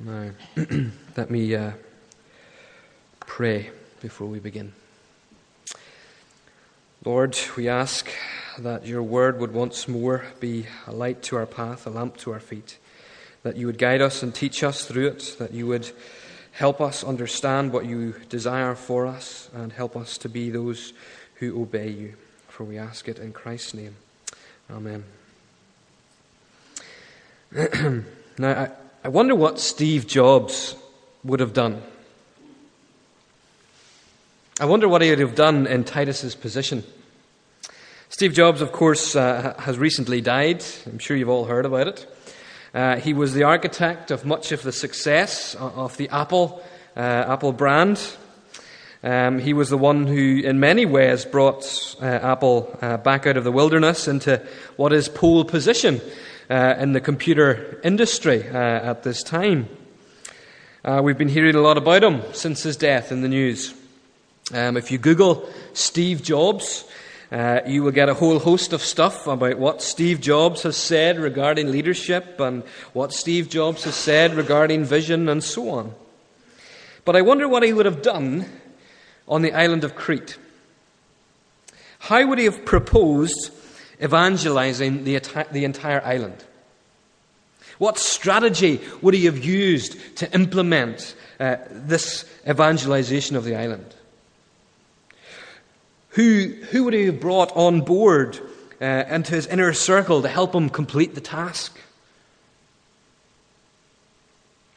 Now, let me pray before we begin. Lord, we ask that your word would once more be a light to our path, a lamp to our feet, that you would guide us and teach us through it, that you would help us understand what you desire for us and help us to be those who obey you. For we ask it in Christ's name. Amen. Now, I wonder what Steve Jobs would have done. I wonder what he would have done in Titus's position. Steve Jobs, of course, has recently died. I'm sure you've all heard about it. He was the architect of much of the success of the Apple brand. He was the one who, in many ways, brought Apple back out of the wilderness into what is pole position in the computer industry at this time. We've been hearing a lot about him since his death in the news. If you Google Steve Jobs, you will get a whole host of stuff about what Steve Jobs has said regarding leadership and what Steve Jobs has said regarding vision and so on. But I wonder what he would have done on the island of Crete. How would he have proposed evangelizing the entire island? What strategy would he have used to implement this evangelization of the island? Who would he have brought on board into his inner circle to help him complete the task?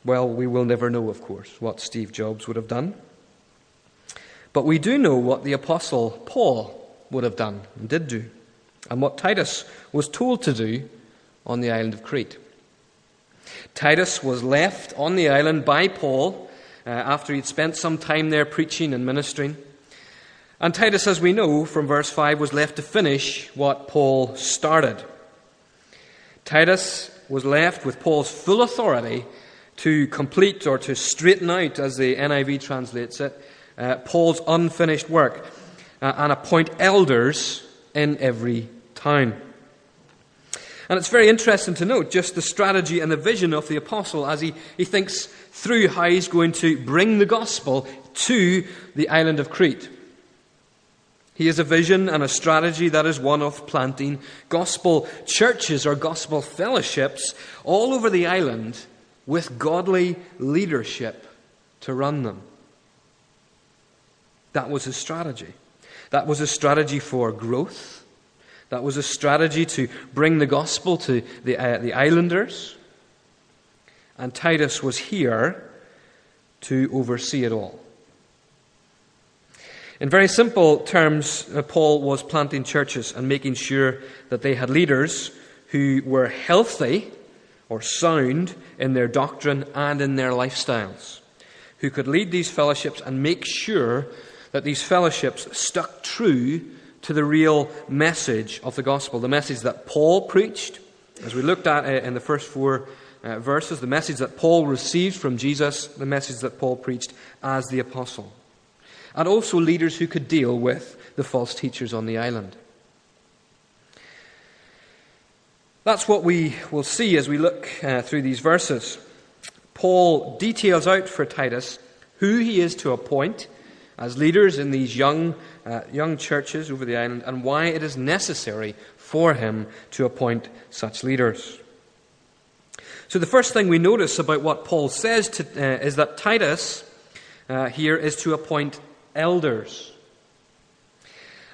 Well, we will never know, of course, what Steve Jobs would have done. But we do know what the Apostle Paul would have done and did do, and what Titus was told to do on the island of Crete. Titus was left on the island by Paul after he'd spent some time there preaching and ministering. And Titus, as we know from verse 5, was left to finish what Paul started. Titus was left with Paul's full authority to complete, or to straighten out, as the NIV translates it, Paul's unfinished work, and appoint elders in every town. And it's very interesting to note just the strategy and the vision of the apostle as he thinks through how he's going to bring the gospel to the island of Crete. He has a vision and a strategy that is one of planting gospel churches or gospel fellowships all over the island with godly leadership to run them. That was his strategy. That was a strategy for growth. That was a strategy to bring the gospel to the islanders. And Titus was here to oversee it all. In very simple terms, Paul was planting churches and making sure that they had leaders who were healthy or sound in their doctrine and in their lifestyles, who could lead these fellowships and make sure that these fellowships stuck true to the real message of the gospel, the message that Paul preached, as we looked at in the first four verses, the message that Paul received from Jesus, the message that Paul preached as the apostle, and also leaders who could deal with the false teachers on the island. That's what we will see as we look through these verses. Paul details out for Titus who he is to appoint as leaders in these young churches over the island, and why it is necessary for him to appoint such leaders. So the first thing we notice about what Paul says is that Titus here is to appoint elders.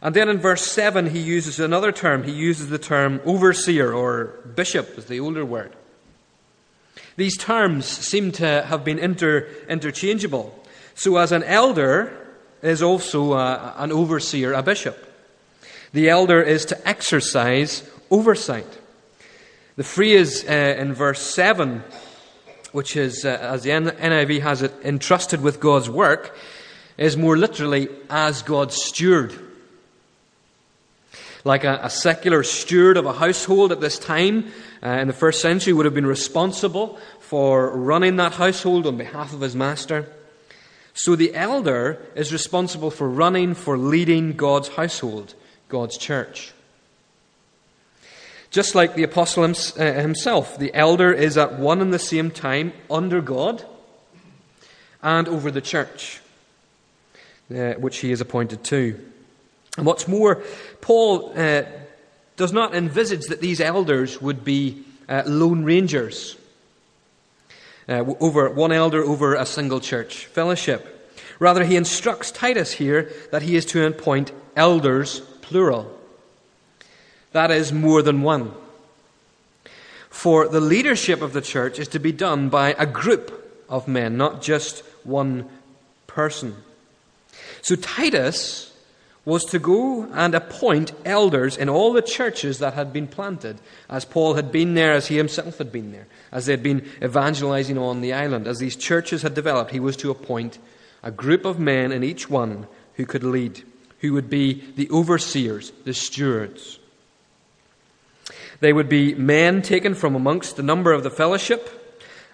And then in verse 7 he uses another term. He uses the term overseer, or bishop is the older word. These terms seem to have been interchangeable. So as an elder is also an overseer, a bishop. The elder is to exercise oversight. The phrase in verse 7, which is, as the NIV has it, entrusted with God's work, is more literally as God's steward. Like a secular steward of a household at this time, in the first century, would have been responsible for running that household on behalf of his master. So the elder is responsible for running, for leading God's household, God's church. Just like the apostle himself, the elder is at one and the same time under God and over the church, which he is appointed to. And what's more, Paul does not envisage that these elders would be lone rangers, over one elder over a single church fellowship. Rather, he instructs Titus here that he is to appoint elders, plural. That is, more than one. For the leadership of the church is to be done by a group of men, not just one person. So Titus was to go and appoint elders in all the churches that had been planted, as Paul had been there, as he himself had been there, as they had been evangelizing on the island. As these churches had developed, he was to appoint a group of men in each one who could lead, who would be the overseers, the stewards. They would be men taken from amongst the number of the fellowship,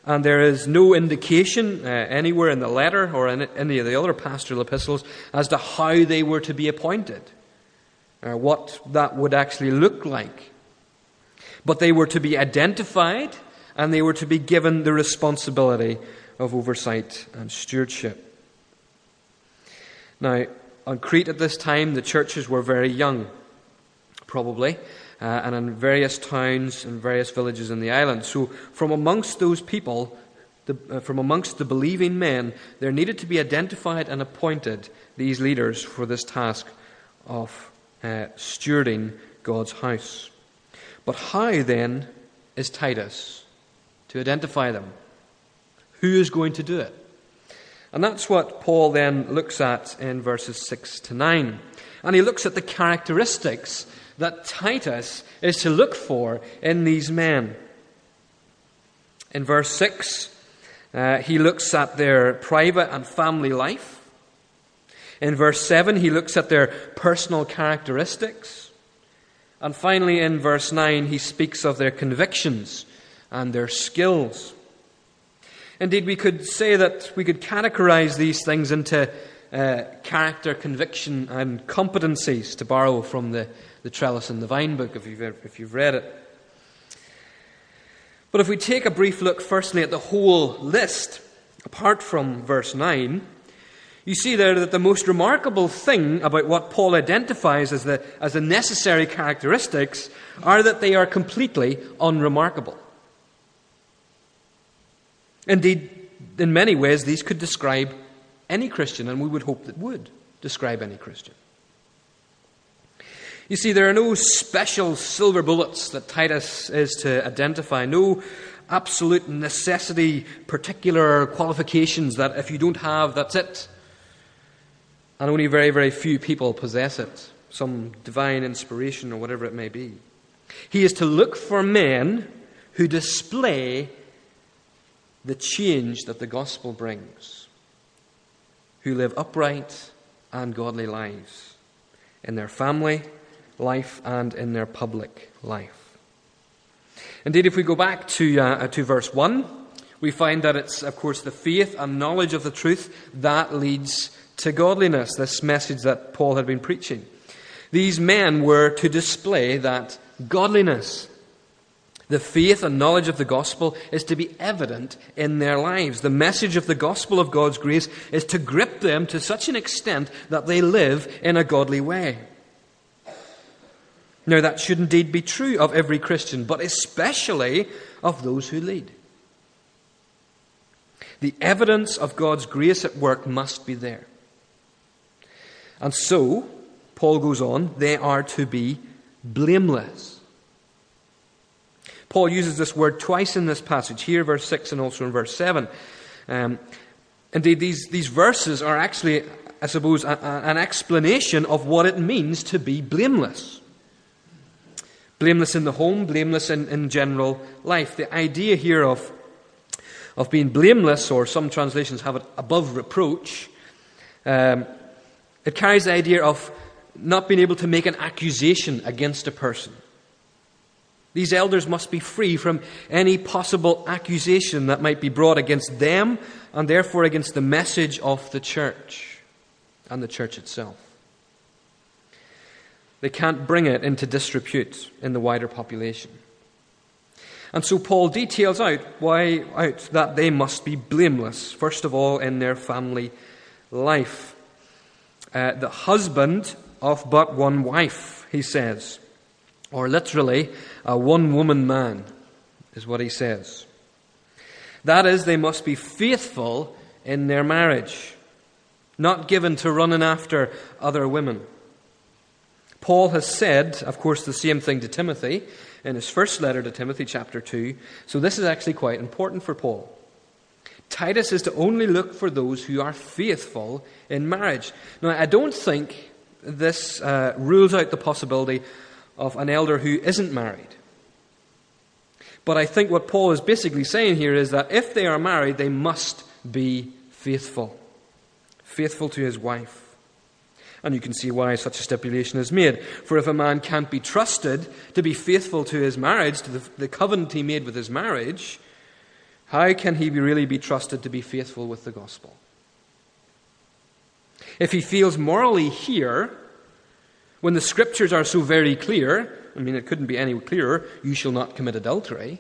and there is no indication anywhere in the letter or in any of the other pastoral epistles as to how they were to be appointed, what that would actually look like. But they were to be identified, and they were to be given the responsibility of oversight and stewardship. Now, on Crete at this time, the churches were very young, probably, and in various towns and various villages in the island. So from amongst those people, from amongst the believing men, there needed to be identified and appointed these leaders for this task of stewarding God's house. But how then is Titus to identify them? Who is going to do it? And that's what Paul then looks at in verses 6 to 9. And he looks at the characteristics that Titus is to look for in these men. In verse 6, he looks at their private and family life. In verse 7, he looks at their personal characteristics. And finally, in verse 9, he speaks of their convictions and their skills. Indeed, we could say that we could categorize these things into character, conviction, and competencies, to borrow from the Trellis and the Vine book, if you've read it. But if we take a brief look, firstly, at the whole list, apart from verse 9, you see there that the most remarkable thing about what Paul identifies as the necessary characteristics are that they are completely unremarkable. Indeed, in many ways, these could describe any Christian, and we would hope that would describe any Christian. You see, there are no special silver bullets that Titus is to identify, no absolute necessity, particular qualifications that if you don't have, that's it. And only very, very few people possess it, some divine inspiration or whatever it may be. He is to look for men who display the change that the gospel brings, who live upright and godly lives in their family life and in their public life. Indeed, if we go back to verse 1, we find that it's, of course, the faith and knowledge of the truth that leads to godliness, this message that Paul had been preaching. These men were to display that godliness. The faith and knowledge of the gospel is to be evident in their lives. The message of the gospel of God's grace is to grip them to such an extent that they live in a godly way. Now, that should indeed be true of every Christian, but especially of those who lead. The evidence of God's grace at work must be there. And so, Paul goes on, they are to be blameless. Paul uses this word twice in this passage, here verse 6 and also in verse 7. Indeed, these verses are actually, I suppose, an explanation of what it means to be blameless. Blameless in the home, blameless in general life. The idea here of being blameless, or some translations have it above reproach, it carries the idea of not being able to make an accusation against a person. These elders must be free from any possible accusation that might be brought against them, and therefore against the message of the church and the church itself. They can't bring it into disrepute in the wider population. And so Paul details out that they must be blameless, first of all in their family life. The husband of but one wife, he says, or literally a one-woman man is what he says. That is, they must be faithful in their marriage, not given to running after other women. Paul has said, of course, the same thing to Timothy in his first letter to Timothy, chapter 2. So this is actually quite important for Paul. Titus is to only look for those who are faithful in marriage. Now, I don't think this rules out the possibility of an elder who isn't married. But I think what Paul is basically saying here is that if they are married, they must be faithful. Faithful to his wife. And you can see why such a stipulation is made. For if a man can't be trusted to be faithful to his marriage, to the covenant he made with his marriage, how can he really be trusted to be faithful with the gospel? If he feels morally here, when the scriptures are so very clear, I mean, it couldn't be any clearer, you shall not commit adultery,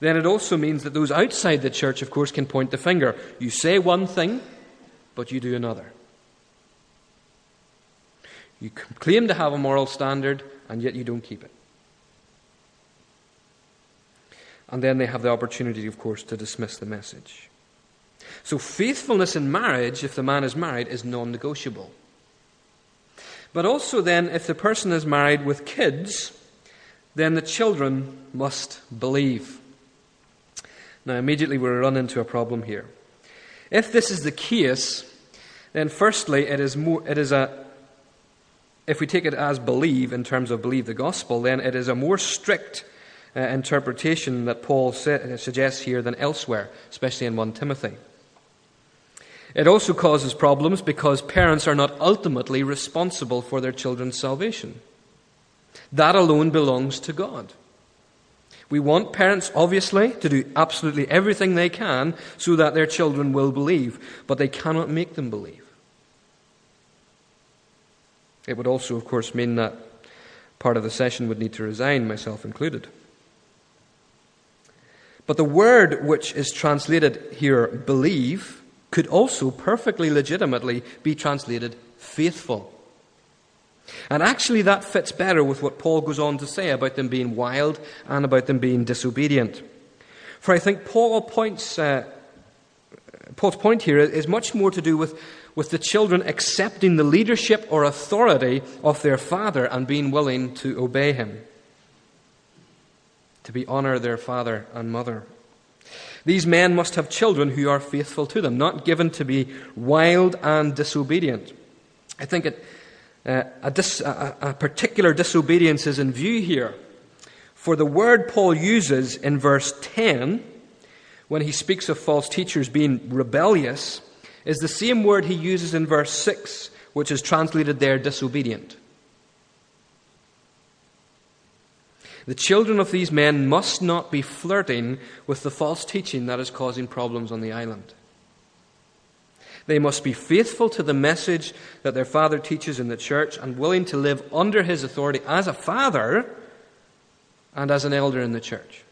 then it also means that those outside the church, of course, can point the finger. You say one thing, but you do another. You claim to have a moral standard, and yet you don't keep it. And then they have the opportunity, of course, to dismiss the message. So faithfulness in marriage, if the man is married, is non-negotiable. But also then, if the person is married with kids, then the children must believe. Now, immediately we run into a problem here. If this is the case, then firstly, if we take it as believe, in terms of believe the gospel, then it is a more strict interpretation that Paul suggests here than elsewhere, especially in 1 Timothy. It also causes problems because parents are not ultimately responsible for their children's salvation. That alone belongs to God. We want parents, obviously, to do absolutely everything they can so that their children will believe, but they cannot make them believe. It would also, of course, mean that part of the session would need to resign, myself included. But the word which is translated here, believe, could also perfectly legitimately be translated faithful. And actually that fits better with what Paul goes on to say about them being wild and about them being disobedient. For I think Paul's point here is much more to do with the children accepting the leadership or authority of their father and being willing to obey him, to be honor their father and mother. These men must have children who are faithful to them, not given to be wild and disobedient. I think a particular disobedience is in view here. For the word Paul uses in verse 10, when he speaks of false teachers being rebellious, is the same word he uses in verse 6, which is translated there disobedient. The children of these men must not be flirting with the false teaching that is causing problems on the island. They must be faithful to the message that their father teaches in the church and willing to live under his authority as a father and as an elder in the church.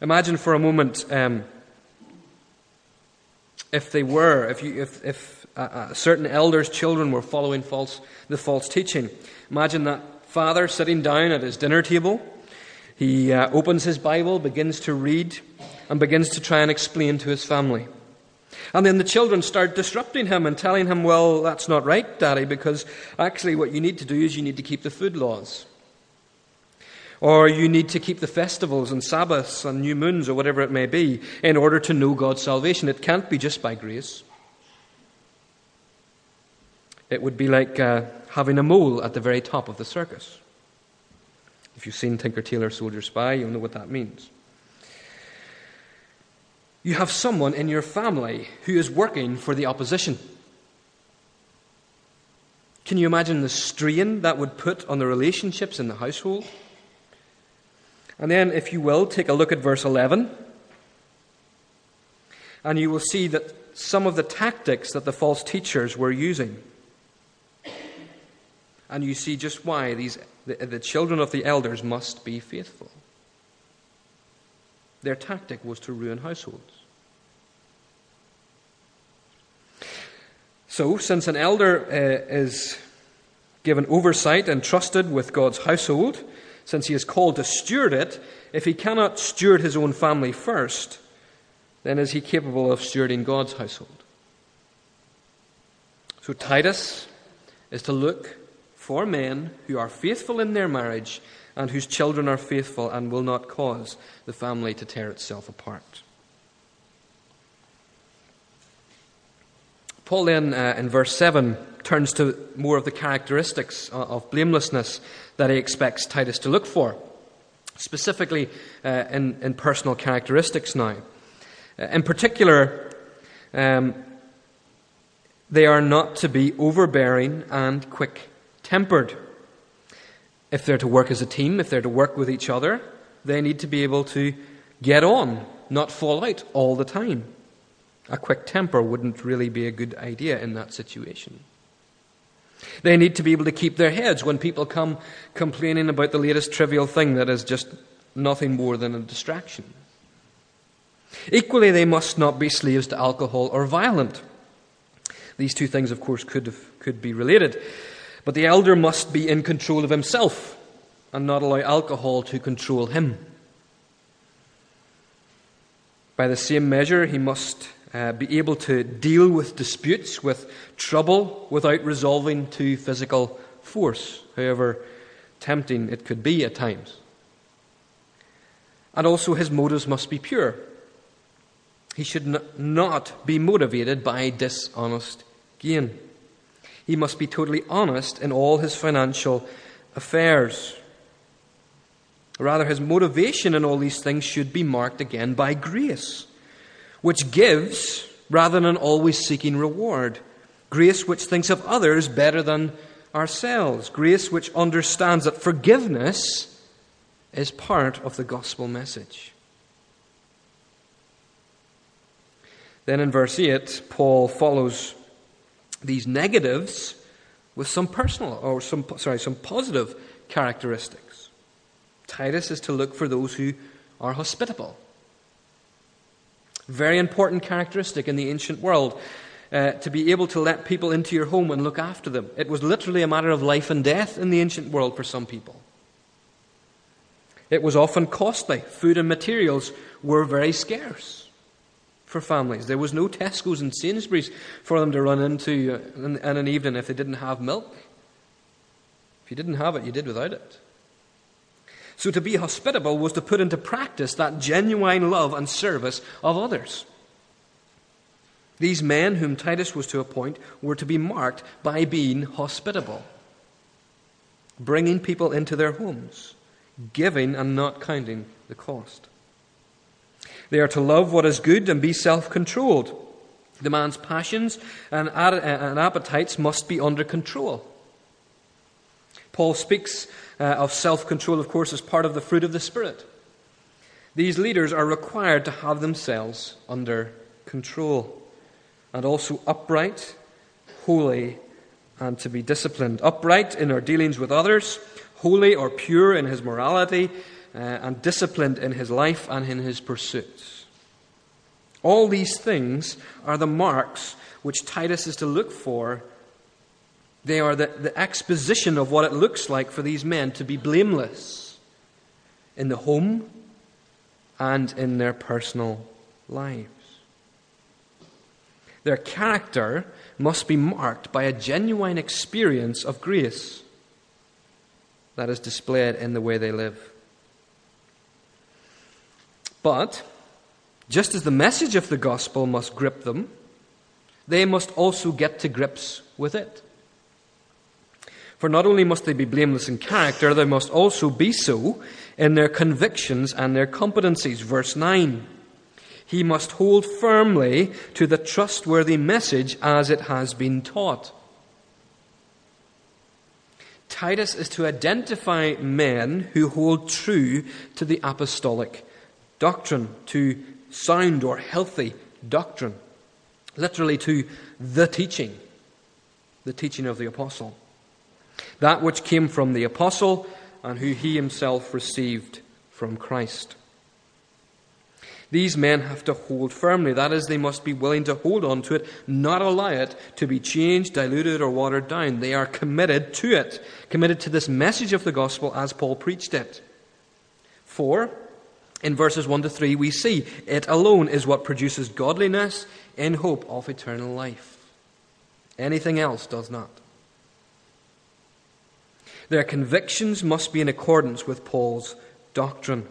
Imagine for a moment if a certain elder's children were following the false teaching. Imagine that father sitting down at his dinner table. He opens his Bible, begins to read, and begins to try and explain to his family. And then the children start disrupting him and telling him, well, that's not right, Daddy, because actually what you need to do is you need to keep the food laws. Or you need to keep the festivals and Sabbaths and new moons or whatever it may be in order to know God's salvation. It can't be just by grace. It would be like having a mole at the very top of the circus. If you've seen Tinker Tailor Soldier Spy, you'll know what that means. You have someone in your family who is working for the opposition. Can you imagine the strain that would put on the relationships in the household? And then, if you will, take a look at verse 11. And you will see that some of the tactics that the false teachers were using. and you see just why the children of the elders must be faithful. Their tactic was to ruin households. So, since an elder is given oversight and trusted with God's household, since he is called to steward it, if he cannot steward his own family first, then is he capable of stewarding God's household? So Titus is to look for men who are faithful in their marriage and whose children are faithful and will not cause the family to tear itself apart. Paul then, in verse 7, turns to more of the characteristics of blamelessness that he expects Titus to look for, specifically in personal characteristics now. In particular, they are not to be overbearing and quick-tempered. If they're to work as a team, if they're to work with each other, they need to be able to get on, not fall out all the time. A quick temper wouldn't really be a good idea in that situation. They need to be able to keep their heads when people come complaining about the latest trivial thing that is just nothing more than a distraction. Equally, they must not be slaves to alcohol or violent. These two things, of course, could be related. But the elder must be in control of himself and not allow alcohol to control him. By the same measure, he must be able to deal with disputes, with trouble, without resolving to physical force, however tempting it could be at times. And also his motives must be pure. He should not be motivated by dishonest gain. He must be totally honest in all his financial affairs. Rather, his motivation in all these things should be marked again by grace, which gives rather than always seeking reward. Grace which thinks of others better than ourselves. Grace which understands that forgiveness is part of the gospel message. Then in verse 8, Paul follows these negatives with some positive characteristics. Titus is to look for those who are hospitable. Very important characteristic in the ancient world, to be able to let people into your home and look after them. It was literally a matter of life and death in the ancient world for some people. It was often costly. Food and materials were very scarce for families. There was no Tesco's and Sainsbury's for them to run into in an evening if they didn't have milk. If you didn't have it, you did without it. So to be hospitable was to put into practice that genuine love and service of others. These men whom Titus was to appoint were to be marked by being hospitable, bringing people into their homes, giving and not counting the cost. They are to love what is good and be self-controlled. The man's passions and appetites must be under control. Paul speaks of self-control, of course, as part of the fruit of the Spirit. These leaders are required to have themselves under control, and also upright, holy, and to be disciplined. Upright in our dealings with others, holy or pure in his morality, and disciplined in his life and in his pursuits. All these things are the marks which Titus is to look for. They are the exposition of what it looks like for these men to be blameless in the home and in their personal lives. Their character must be marked by a genuine experience of grace that is displayed in the way they live. But, just as the message of the gospel must grip them, they must also get to grips with it. For not only must they be blameless in character, they must also be so in their convictions and their competencies. Verse 9, he must hold firmly to the trustworthy message as it has been taught. Titus is to identify men who hold true to the apostolic message. Doctrine, to sound or healthy doctrine. Literally to the teaching of the apostle. that which came from the apostle and who he himself received from Christ. These men have to hold firmly. That is, they must be willing to hold on to it, not allow it to be changed, diluted, or watered down. They are committed to it, committed to this message of the gospel as Paul preached it. For, in verses 1 to 3, we see it alone is what produces godliness in hope of eternal life. Anything else does not. Their convictions must be in accordance with Paul's doctrine.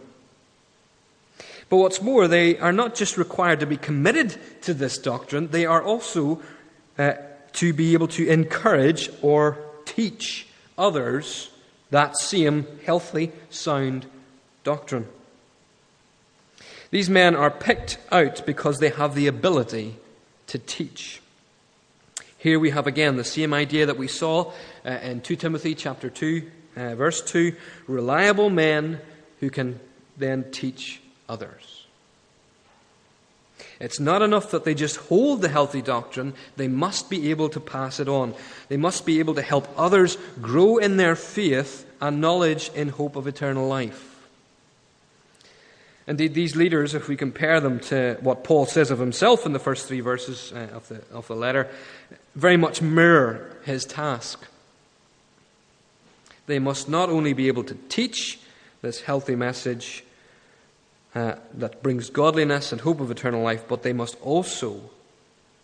But what's more, they are not just required to be committed to this doctrine, they are also to be able to encourage or teach others that same healthy, sound doctrine. These men are picked out because they have the ability to teach. Here we have again the same idea that we saw in 2 Timothy chapter 2, verse 2. Reliable men who can then teach others. It's not enough that they just hold the healthy doctrine. They must be able to pass it on. They must be able to help others grow in their faith and knowledge in hope of eternal life. Indeed, these leaders, if we compare them to what Paul says of himself in the first three verses of the letter, very much mirror his task. They must not only be able to teach this healthy message that brings godliness and hope of eternal life, but they must also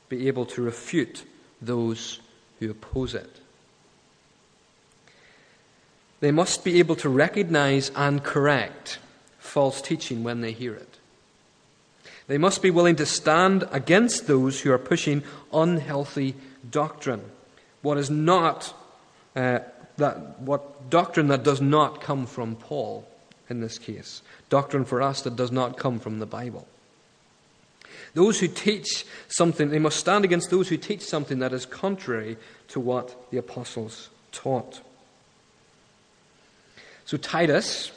be able to refute those who oppose it. They must be able to recognize and correct false teaching when they hear it. They must be willing to stand against those who are pushing unhealthy doctrine, what doctrine that does not come from Paul. In this case, doctrine for us that does not come from the Bible. Those who teach something, they must stand against those who teach something that is contrary to what the apostles taught. So Titus,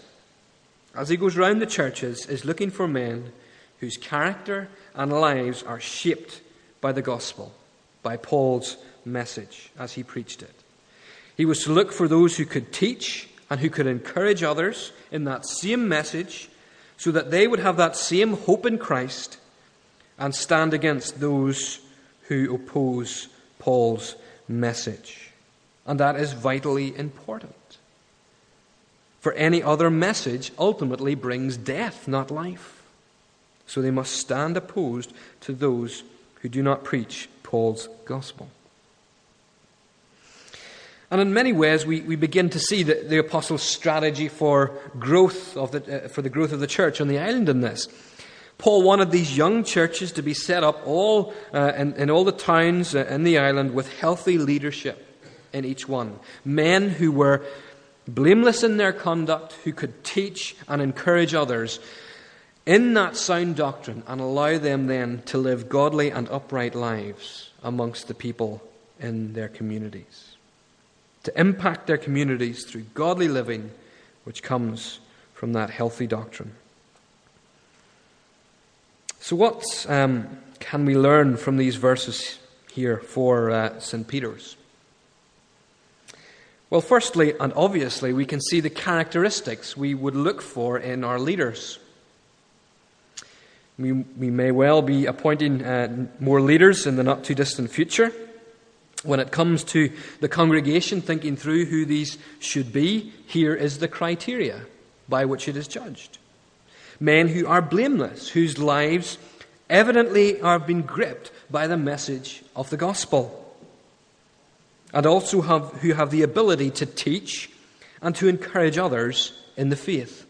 as he goes round the churches, is looking for men whose character and lives are shaped by the gospel, by Paul's message as he preached it. He was to look for those who could teach and who could encourage others in that same message so that they would have that same hope in Christ and stand against those who oppose Paul's message. And that is vitally important. For any other message ultimately brings death, not life. So they must stand opposed to those who do not preach Paul's gospel. And in many ways, we begin to see the apostles' strategy for the growth of the church on the island in this. Paul wanted these young churches to be set up all in all the towns in the island with healthy leadership in each one. Men who were blameless in their conduct, who could teach and encourage others in that sound doctrine and allow them then to live godly and upright lives amongst the people in their communities, to impact their communities through godly living, which comes from that healthy doctrine. So what can we learn from these verses here for St. Peter's? Well, firstly and obviously, we can see the characteristics we would look for in our leaders. We may well be appointing more leaders in the not-too-distant future. When it comes to the congregation thinking through who these should be, here is the criteria by which it is judged. Men who are blameless, whose lives evidently have been gripped by the message of the gospel, and also who have the ability to teach and to encourage others in the faith,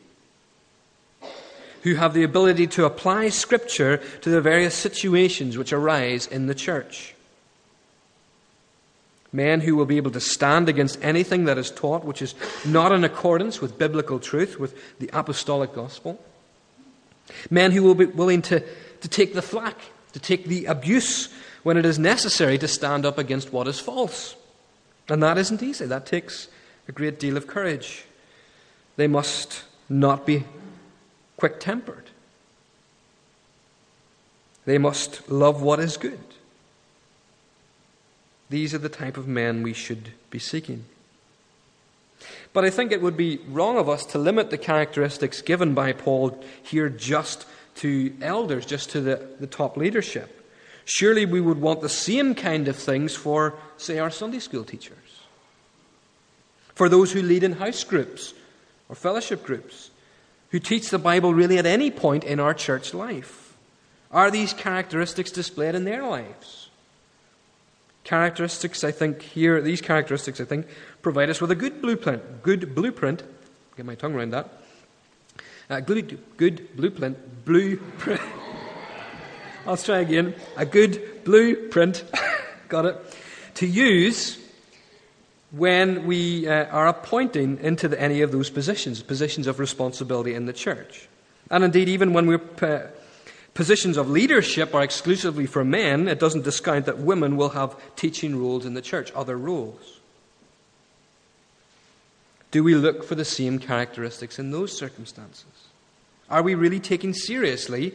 who have the ability to apply Scripture to the various situations which arise in the church. Men who will be able to stand against anything that is taught which is not in accordance with biblical truth, with the apostolic gospel. Men who will be willing to take the flack, to take the abuse when it is necessary to stand up against what is false. And that isn't easy. That takes a great deal of courage. They must not be quick-tempered. They must love what is good. These are the type of men we should be seeking. But I think it would be wrong of us to limit the characteristics given by Paul here just to elders, just to the top leadership. Surely we would want the same kind of things for, say, our Sunday school teachers, for those who lead in house groups or fellowship groups, who teach the Bible really at any point in our church life. Are these characteristics displayed in their lives? These characteristics, I think, provide us with a good blueprint. Get my tongue around that. Good blueprint. I'll try again. A good blueprint. Got it. To use when we are appointing into any of those positions of responsibility in the church. And indeed, even when positions of leadership are exclusively for men, it doesn't discount that women will have teaching roles in the church, other roles. Do we look for the same characteristics in those circumstances? Are we really taking seriously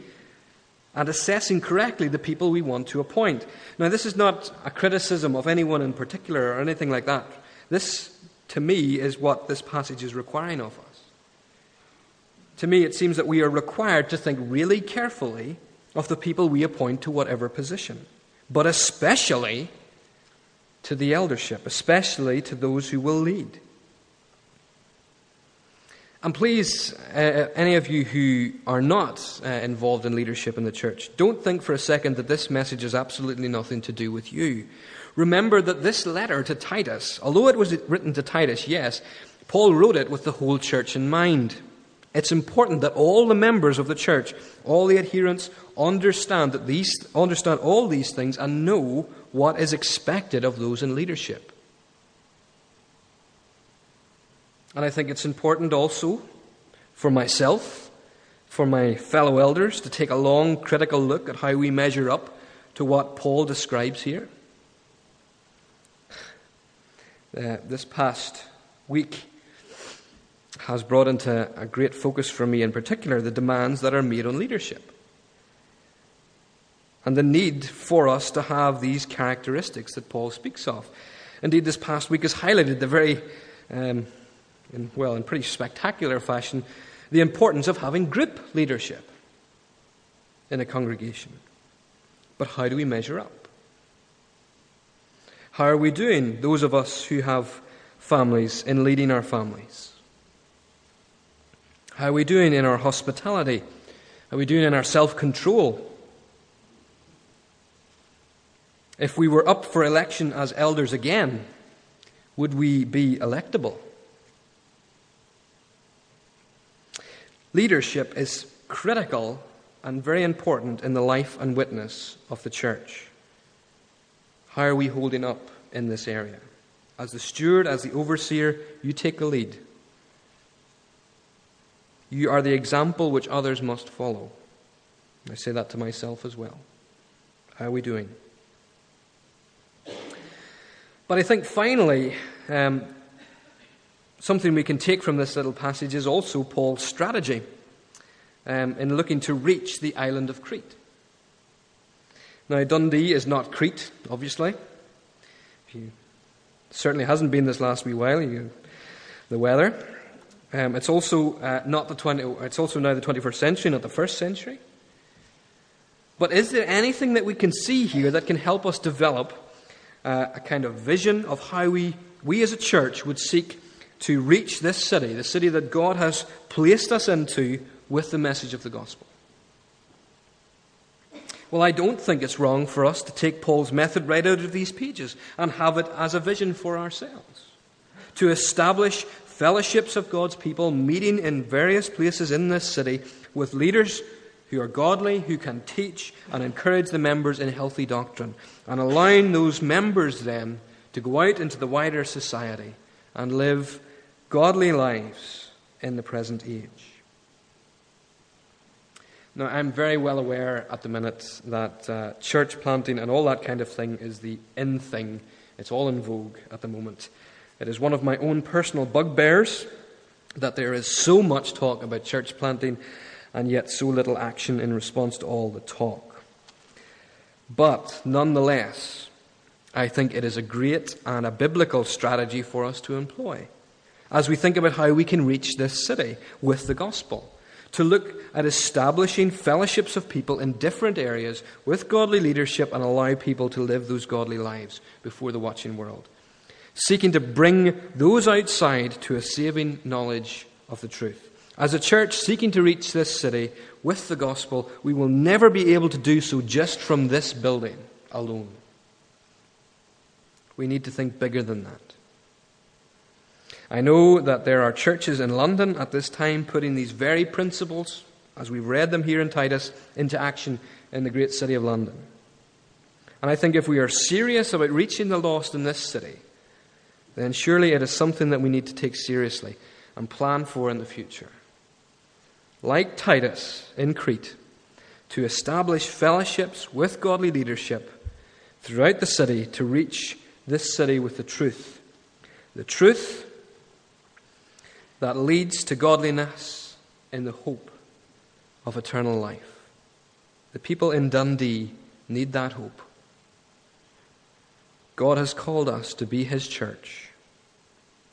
and assessing correctly the people we want to appoint? Now, this is not a criticism of anyone in particular or anything like that. This, to me, is what this passage is requiring of us. To me, it seems that we are required to think really carefully of the people we appoint to whatever position, but especially to the eldership, especially to those who will lead. And please, any of you who are not involved in leadership in the church, don't think for a second that this message has absolutely nothing to do with you. Remember that this letter to Titus, although it was written to Titus, yes, Paul wrote it with the whole church in mind. It's important that all the members of the church, all the adherents, understand all these things and know what is expected of those in leadership. And I think it's important also for myself, for my fellow elders, to take a long, critical look at how we measure up to what Paul describes here. This past week has brought into a great focus for me in particular the demands that are made on leadership and the need for us to have these characteristics that Paul speaks of. Indeed, this past week has highlighted the very... in pretty spectacular fashion, the importance of having group leadership in a congregation. But how do we measure up? How are we doing, those of us who have families, in leading our families? How are we doing in our hospitality? How are we doing in our self-control? If we were up for election as elders again, would we be electable? Leadership is critical and very important in the life and witness of the church. How are we holding up in this area? As the steward, as the overseer, you take the lead. You are the example which others must follow. I say that to myself as well. How are we doing? But I think finally, something we can take from this little passage is also Paul's strategy in looking to reach the island of Crete. Now, Dundee is not Crete, obviously. It certainly hasn't been this last wee while, the weather. It's also it's also now the 21st century, not the 1st century. But is there anything that we can see here that can help us develop a kind of vision of how we as a church would seek to reach this city, the city that God has placed us into with the message of the gospel? Well, I don't think it's wrong for us to take Paul's method right out of these pages and have it as a vision for ourselves, to establish fellowships of God's people meeting in various places in this city with leaders who are godly, who can teach and encourage the members in healthy doctrine, and allowing those members then to go out into the wider society and live godly lives in the present age. Now, I'm very well aware at the minute that church planting and all that kind of thing is the in thing. It's all in vogue at the moment. It is one of my own personal bugbears that there is so much talk about church planting and yet so little action in response to all the talk. But nonetheless, I think it is a great and a biblical strategy for us to employ. as we think about how we can reach this city with the gospel, to look at establishing fellowships of people in different areas with godly leadership and allow people to live those godly lives before the watching world, seeking to bring those outside to a saving knowledge of the truth. As a church seeking to reach this city with the gospel, we will never be able to do so just from this building alone. We need to think bigger than that. I know that there are churches in London at this time putting these very principles, as we've read them here in Titus, into action in the great city of London. And I think if we are serious about reaching the lost in this city, then surely it is something that we need to take seriously and plan for in the future. Like Titus in Crete, to establish fellowships with godly leadership throughout the city to reach this city with the truth. The truth that leads to godliness in the hope of eternal life. The people in Dundee need that hope. God has called us to be his church,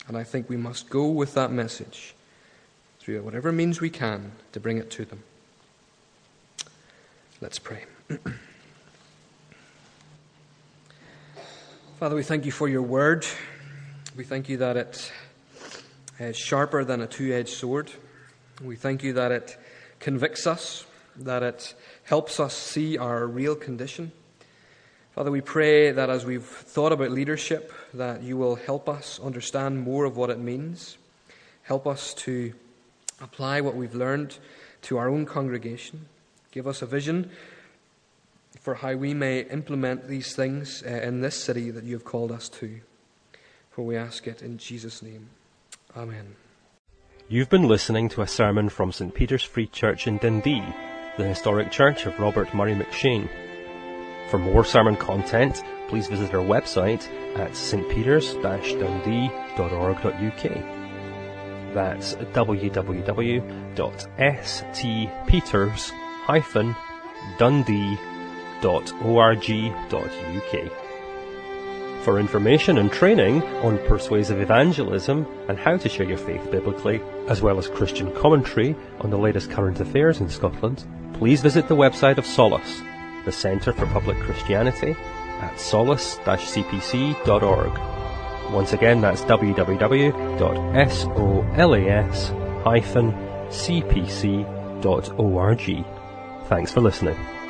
and I think we must go with that message through whatever means we can to bring it to them. Let's pray. Father, we thank you for your word. We thank you that it is sharper than a two-edged sword. We thank you that it convicts us, that it helps us see our real condition. Father, we pray that as we've thought about leadership, that you will help us understand more of what it means. Help us to apply what we've learned to our own congregation. Give us a vision for how we may implement these things in this city that you have called us to. For we ask it in Jesus' name. Amen. You've been listening to a sermon from St. Peter's Free Church in Dundee, the historic church of Robert Murray McShane. For more sermon content, please visit our website at stpeters-dundee.org.uk. That's www.stpeters-dundee.org.uk. For information and training on persuasive evangelism and how to share your faith biblically, as well as Christian commentary on the latest current affairs in Scotland, please visit the website of Solas, the Centre for Public Christianity, at solas-cpc.org. Once again, that's www.solas-cpc.org. Thanks for listening.